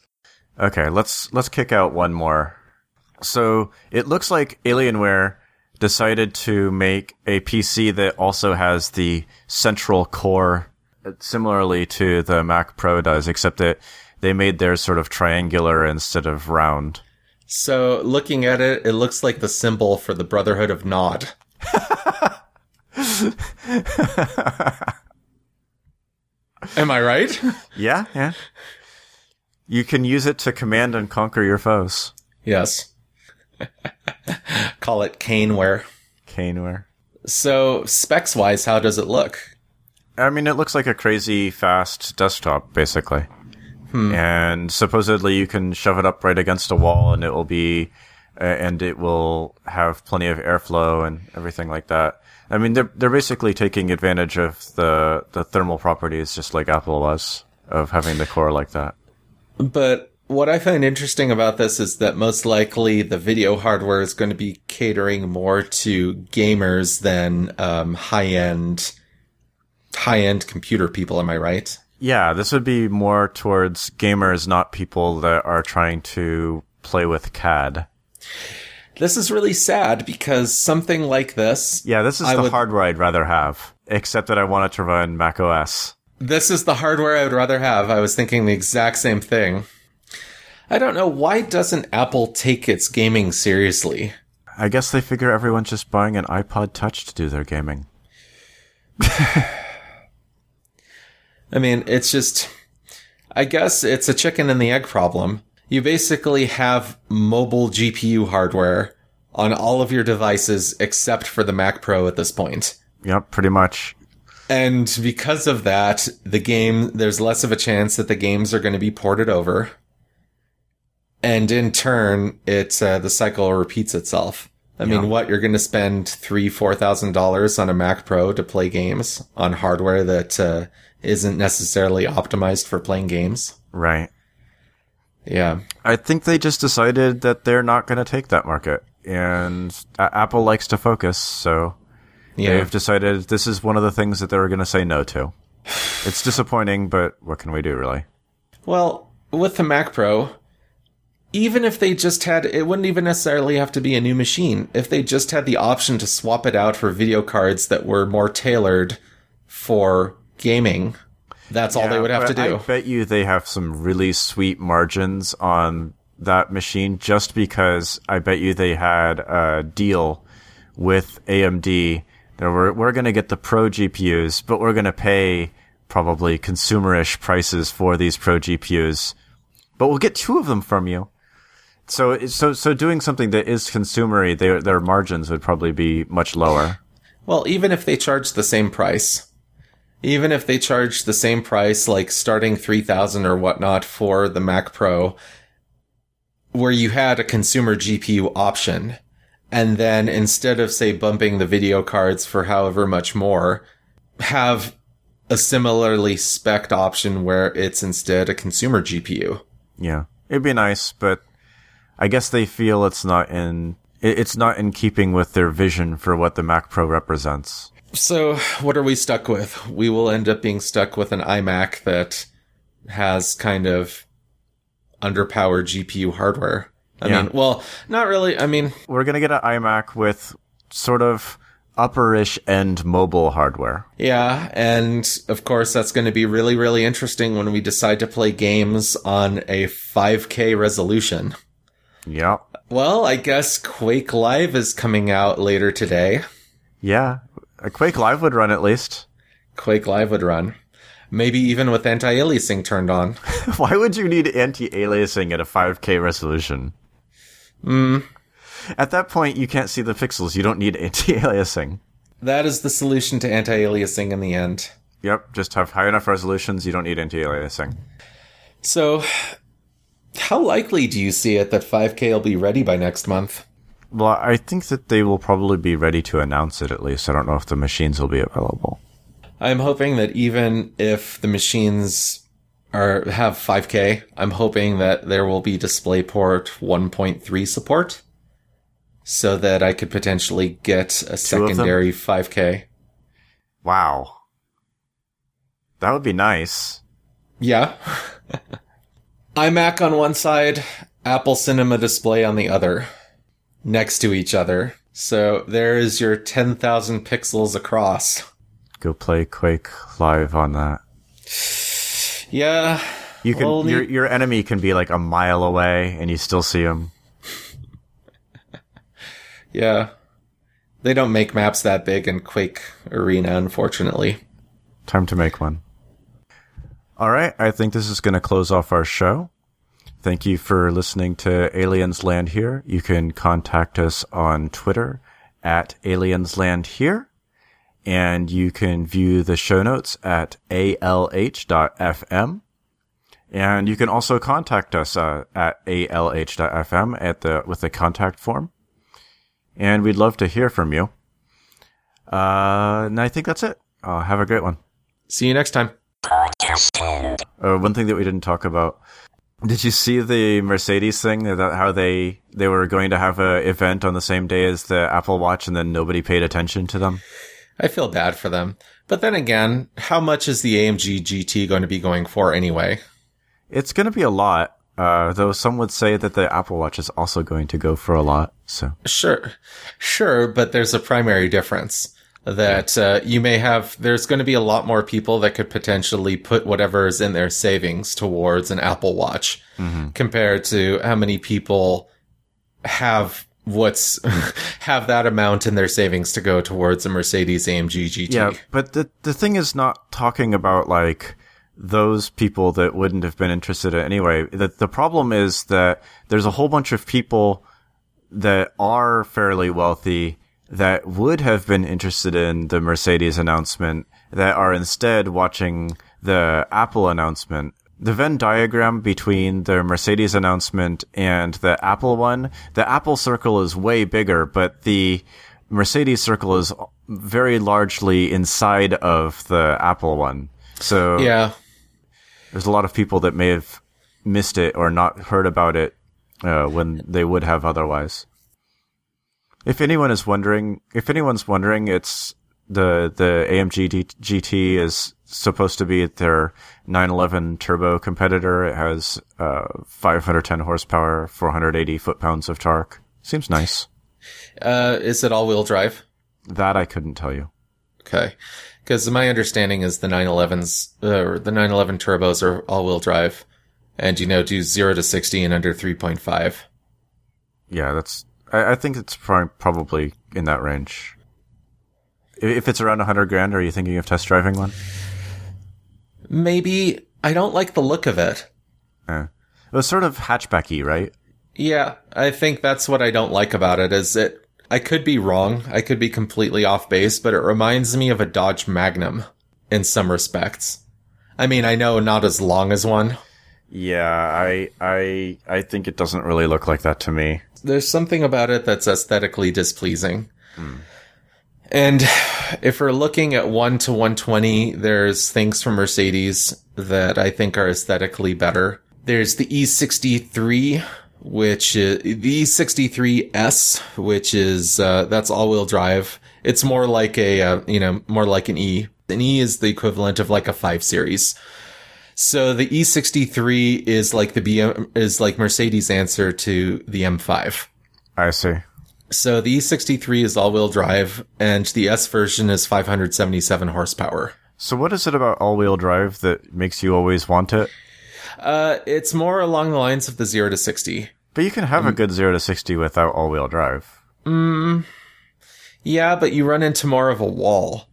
Okay, let's let's kick out one more. So it looks like Alienware decided to make a P C that also has the central core, similarly to the Mac Pro does, except that they made theirs sort of triangular instead of round. So looking at it, it looks like the symbol for the Brotherhood of Nod. Am I right? Yeah, yeah. You can use it to command and conquer your foes. Yes. Call it Caneware. Caneware. So, specs-wise, how does it look? I mean, it looks like a crazy fast desktop, basically. Hmm. And supposedly you can shove it up right against a wall, and it will be, uh, and it will have plenty of airflow and everything like that. I mean, they're they're basically taking advantage of the, the thermal properties, just like Apple was, of having the core like that. But what I find interesting about this is that most likely the video hardware is going to be catering more to gamers than um, high-end high-end computer people, am I right? Yeah, this would be more towards gamers, not people that are trying to play with C A D. This is really sad because something like this... Yeah, this is I the would, hardware I'd rather have, except that I want it to run Mac O S. This is the hardware I would rather have. I was thinking the exact same thing. I don't know, why doesn't Apple take its gaming seriously? I guess they figure everyone's just buying an iPod Touch to do their gaming. I mean, it's just... I guess it's a chicken and the egg problem. You basically have mobile G P U hardware on all of your devices except for the Mac Pro at this point. Yep, pretty much. And because of that, the game, there's less of a chance that the games are going to be ported over. And in turn, it, uh, the cycle repeats itself. I yeah. mean, what, you're going to spend three thousand dollars, four thousand dollars on a Mac Pro to play games on hardware that uh, isn't necessarily optimized for playing games? Right. Yeah. I think they just decided that they're not going to take that market. And uh, Apple likes to focus, so yeah. they've decided this is one of the things that they're going to say no to. It's disappointing, but what can we do, really? Well, with the Mac Pro, even if they just had... It wouldn't even necessarily have to be a new machine. If they just had the option to swap it out for video cards that were more tailored for gaming... That's yeah, all they would have to do. I bet you they have some really sweet margins on that machine just because I bet you they had a deal with A M D. That we're we're going to get the Pro G P Us, but we're going to pay probably consumerish prices for these Pro G P Us. But we'll get two of them from you. So so so doing something that is consumery, their their margins would probably be much lower. Well, even if they charge the same price. Even if they charge the same price, like starting three thousand dollars or whatnot for the Mac Pro, where you had a consumer G P U option, and then instead of, say, bumping the video cards for however much more, have a similarly spec'd option where it's instead a consumer G P U. Yeah, it'd be nice, but I guess they feel it's not in it's not in keeping with their vision for what the Mac Pro represents. So, what are we stuck with? We will end up being stuck with an iMac that has kind of underpowered G P U hardware. I yeah. mean, well, not really. I mean... We're going to get an iMac with sort of upper-ish end mobile hardware. Yeah, and of course that's going to be really, really interesting when we decide to play games on a five K resolution. Yeah. Well, I guess Quake Live is coming out later today. Yeah. A Quake Live would run, at least. Quake Live would run. Maybe even with anti-aliasing turned on. Why would you need anti-aliasing at a five K resolution? Mm. At that point, you can't see the pixels. You don't need anti-aliasing. That is the solution to anti-aliasing in the end. Yep, just have high enough resolutions. You don't need anti-aliasing. So, how likely do you see it that five K will be ready by next month? Well, I think that they will probably be ready to announce it, at least. I don't know if the machines will be available. I'm hoping that even if the machines are have five K, I'm hoping that there will be DisplayPort one point three support, so that I could potentially get a secondary five K. Wow. That would be nice. Yeah. iMac on one side, Apple Cinema Display on the other, next to each other. So there is your ten thousand pixels across. Go play Quake Live on that. Yeah. You can we'll your need- your enemy can be like a mile away and you still see him. Yeah. They don't make maps that big in Quake Arena, unfortunately. Time to make one. All right, I think this is going to close off our show. Thank you for listening to Aliens Land Here. You can contact us on Twitter at Aliens Land Here. And you can view the show notes at A L H dot F M. And you can also contact us uh, at A L H dot F M at the, with the contact form. And we'd love to hear from you. Uh, and I think that's it. Uh, have a great one. See you next time. Uh, one thing that we didn't talk about. Did you see the Mercedes thing about how they, they were going to have an event on the same day as the Apple Watch and then nobody paid attention to them? I feel bad for them. But then again, how much is the A M G G T going to be going for anyway? It's going to be a lot, uh, though some would say that the Apple Watch is also going to go for a lot. So Sure, sure, but there's a primary difference that uh, you may have. There's going to be a lot more people that could potentially put whatever is in their savings towards an Apple Watch mm-hmm. compared to how many people have... What's have that amount in their savings to go towards a Mercedes-A M G G T? Yeah, but the the thing is not talking about like those people that wouldn't have been interested in it anyway. The the problem is that there's a whole bunch of people that are fairly wealthy that would have been interested in the Mercedes announcement that are instead watching the Apple announcement. The Venn diagram between the Mercedes announcement and the Apple one, the Apple circle is way bigger, but the Mercedes circle is very largely inside of the Apple one. So yeah, there's a lot of people that may have missed it or not heard about it uh, when they would have otherwise. If anyone is wondering, if anyone's wondering, it's the the A M G G T is supposed to be their nine eleven turbo competitor. It has uh, five hundred ten horsepower, four hundred eighty foot-pounds of torque. Seems nice. Uh, is it all-wheel drive? That I couldn't tell you. Okay. Because my understanding is the nine elevens, uh, the nine eleven turbos are all-wheel drive. And, you know, do zero to sixty in under three point five. Yeah, that's... I, I think it's pro- probably in that range. If it's around one hundred grand, are you thinking of test driving one? Maybe. I don't like the look of it. Uh, it was sort of hatchbacky, right? Yeah, I think that's what I don't like about it. Is it? I could be wrong. I could be completely off base, but it reminds me of a Dodge Magnum in some respects. I mean, I know not as long as one. Yeah, I, I, I think it doesn't really look like that to me. There's something about it that's aesthetically displeasing. Mm. And if we're looking at one to one twenty, there's things from Mercedes that I think are aesthetically better. There's the E sixty-three, which is the E sixty-three S, which is, uh, that's all-wheel drive. It's more like a, uh, you know, more like an E. An E is the equivalent of like a five series. So the E sixty-three is like the B M, is like Mercedes' answer to the M five. I see. So the E sixty-three is all-wheel drive, and the S version is five hundred seventy-seven horsepower. So what is it about all-wheel drive that makes you always want it? Uh, it's more along the lines of the zero to sixty. But you can have um, a good zero to sixty without all-wheel drive. Mm, Yeah, but you run into more of a wall.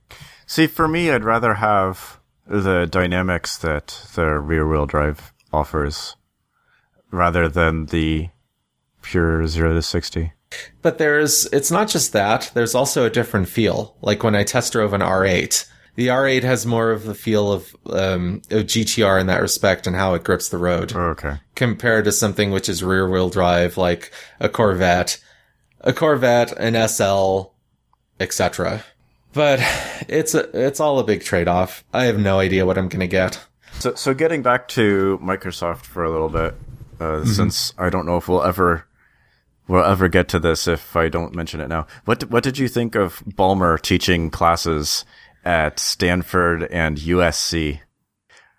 See, for me, I'd rather have the dynamics that the rear-wheel drive offers rather than the pure zero to sixty. But there's, it's not just that. There's also a different feel. Like when I test drove an R eight, the R eight has more of the feel of, um, of G T R in that respect and how it grips the road. Oh, okay. Compared to something which is rear-wheel drive, like a Corvette, a Corvette, an S L, et cetera. But it's a, it's all a big trade-off. I have no idea what I'm going to get. So, so getting back to Microsoft for a little bit, uh, mm-hmm. since I don't know if we'll ever we'll ever get to this if I don't mention it now. What what did you think of Ballmer teaching classes at Stanford and U S C?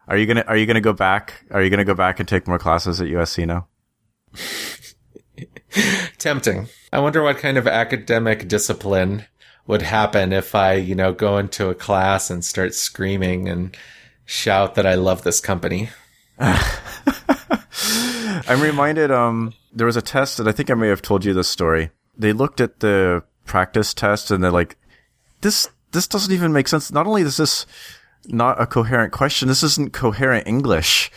Are you gonna Are you gonna go back? Are you gonna go back and take more classes at U S C now? Tempting. I wonder what kind of academic discipline would happen if I, you know, go into a class and start screaming and shout that I love this company. I'm reminded, um, there was a test, and I think I may have told you this story. They looked at the practice test and they're like, this, this doesn't even make sense. Not only is this not a coherent question, this isn't coherent English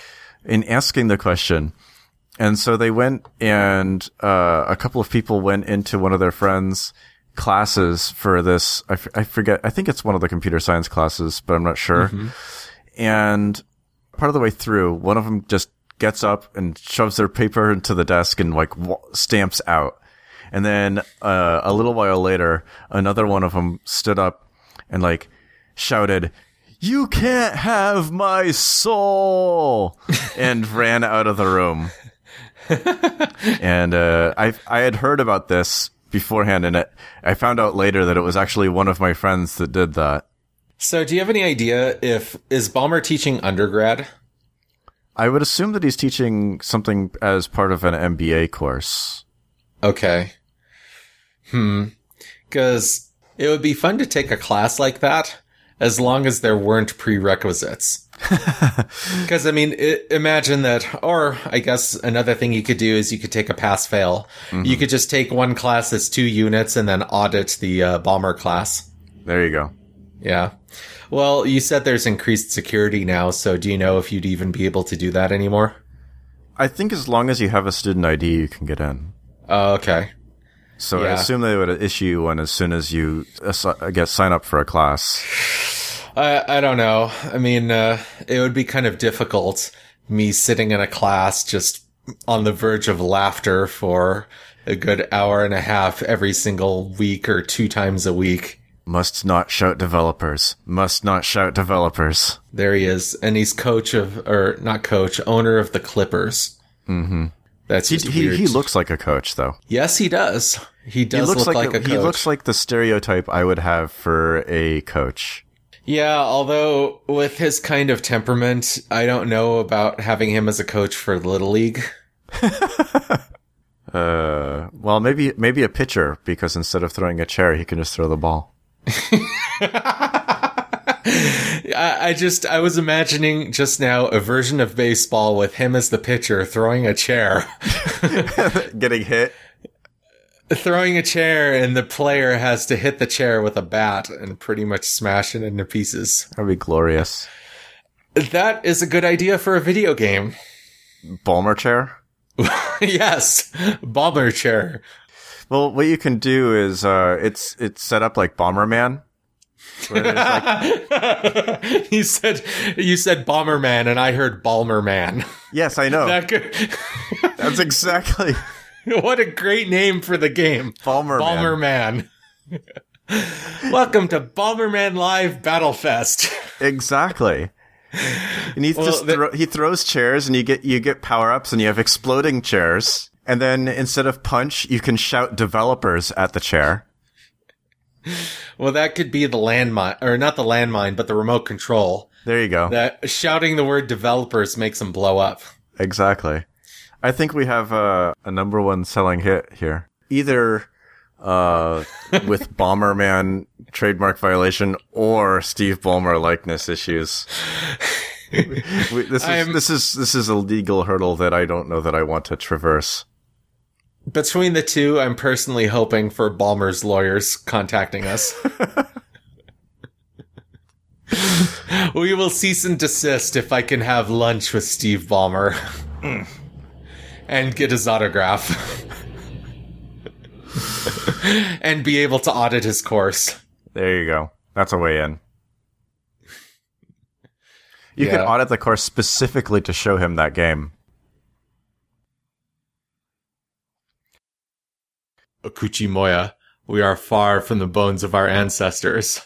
in asking the question. And so they went and, uh, a couple of people went into one of their friends' classes for this. I, f- I forget. I think it's one of the computer science classes, but I'm not sure. Mm-hmm. And part of the way through, one of them just gets up and shoves their paper into the desk and like w- stamps out. And then, uh, a little while later, another one of them stood up and like shouted, "You can't have my soul," and ran out of the room. And, uh, I, I had heard about this beforehand, and it, I found out later that it was actually one of my friends that did that. So do you have any idea if, is Ballmer teaching undergrad? I would assume that he's teaching something as part of an M B A course. Okay. Hmm. Because it would be fun to take a class like that as long as there weren't prerequisites. Because, I mean, it, imagine that, or I guess another thing you could do is you could take a pass-fail. Mm-hmm. You could just take one class that's two units and then audit the uh, Ballmer class. There you go. Yeah. Well, you said there's increased security now, so do you know if you'd even be able to do that anymore? I think as long as you have a student I D, you can get in. Oh, uh, okay. So yeah. I assume they would issue one as soon as you, I guess, sign up for a class. I, I don't know. I mean, uh, it would be kind of difficult, me sitting in a class just on the verge of laughter for a good hour and a half every single week or two times a week. Must not shout developers. Must not shout developers. There he is. And he's coach of, or not coach, owner of the Clippers. Mm-hmm. That's he, he, he looks like a coach, though. Yes, he does. He does he looks look like, like a coach. He looks like the stereotype I would have for a coach. Yeah, although with his kind of temperament, I don't know about having him as a coach for Little League. uh, well, maybe maybe a pitcher, because instead of throwing a chair, he can just throw the ball. I just, I was imagining just now a version of baseball with him as the pitcher throwing a chair. Getting hit. Throwing a chair, and the player has to hit the chair with a bat and pretty much smash it into pieces. That'd be glorious. That is a good idea for a video game. Ballmer chair? Yes. Ballmer chair. Well, what you can do is, uh, it's, it's set up like Bomberman. Like... you said you said Bomberman, and I heard Ballmerman. Yes, I know. That could... That's exactly. What a great name for the game, Bomberman. Bomberman. Welcome to Bomberman Live Battlefest. Exactly. And he well, just the... thro- he throws chairs, and you get you get power ups, and you have exploding chairs, and then instead of punch, you can shout developers at the chair. Well, that could be the landmine, or not the landmine, but the remote control. There you go. That shouting the word developers makes them blow up. Exactly. I think we have uh, a number one selling hit here. Either uh, with Bomberman trademark violation or Steve Ballmer likeness issues. we, we, this, is, this, is, this is a legal hurdle that I don't know that I want to traverse. between the two, I'm personally hoping for Ballmer's lawyers contacting us. We will cease and desist if I can have lunch with Steve Ballmer and get his autograph and be able to audit his course. There you go. That's a way in. You yeah. can audit the course specifically to show him that game. Okuchimoya, we are far from the bones of our ancestors.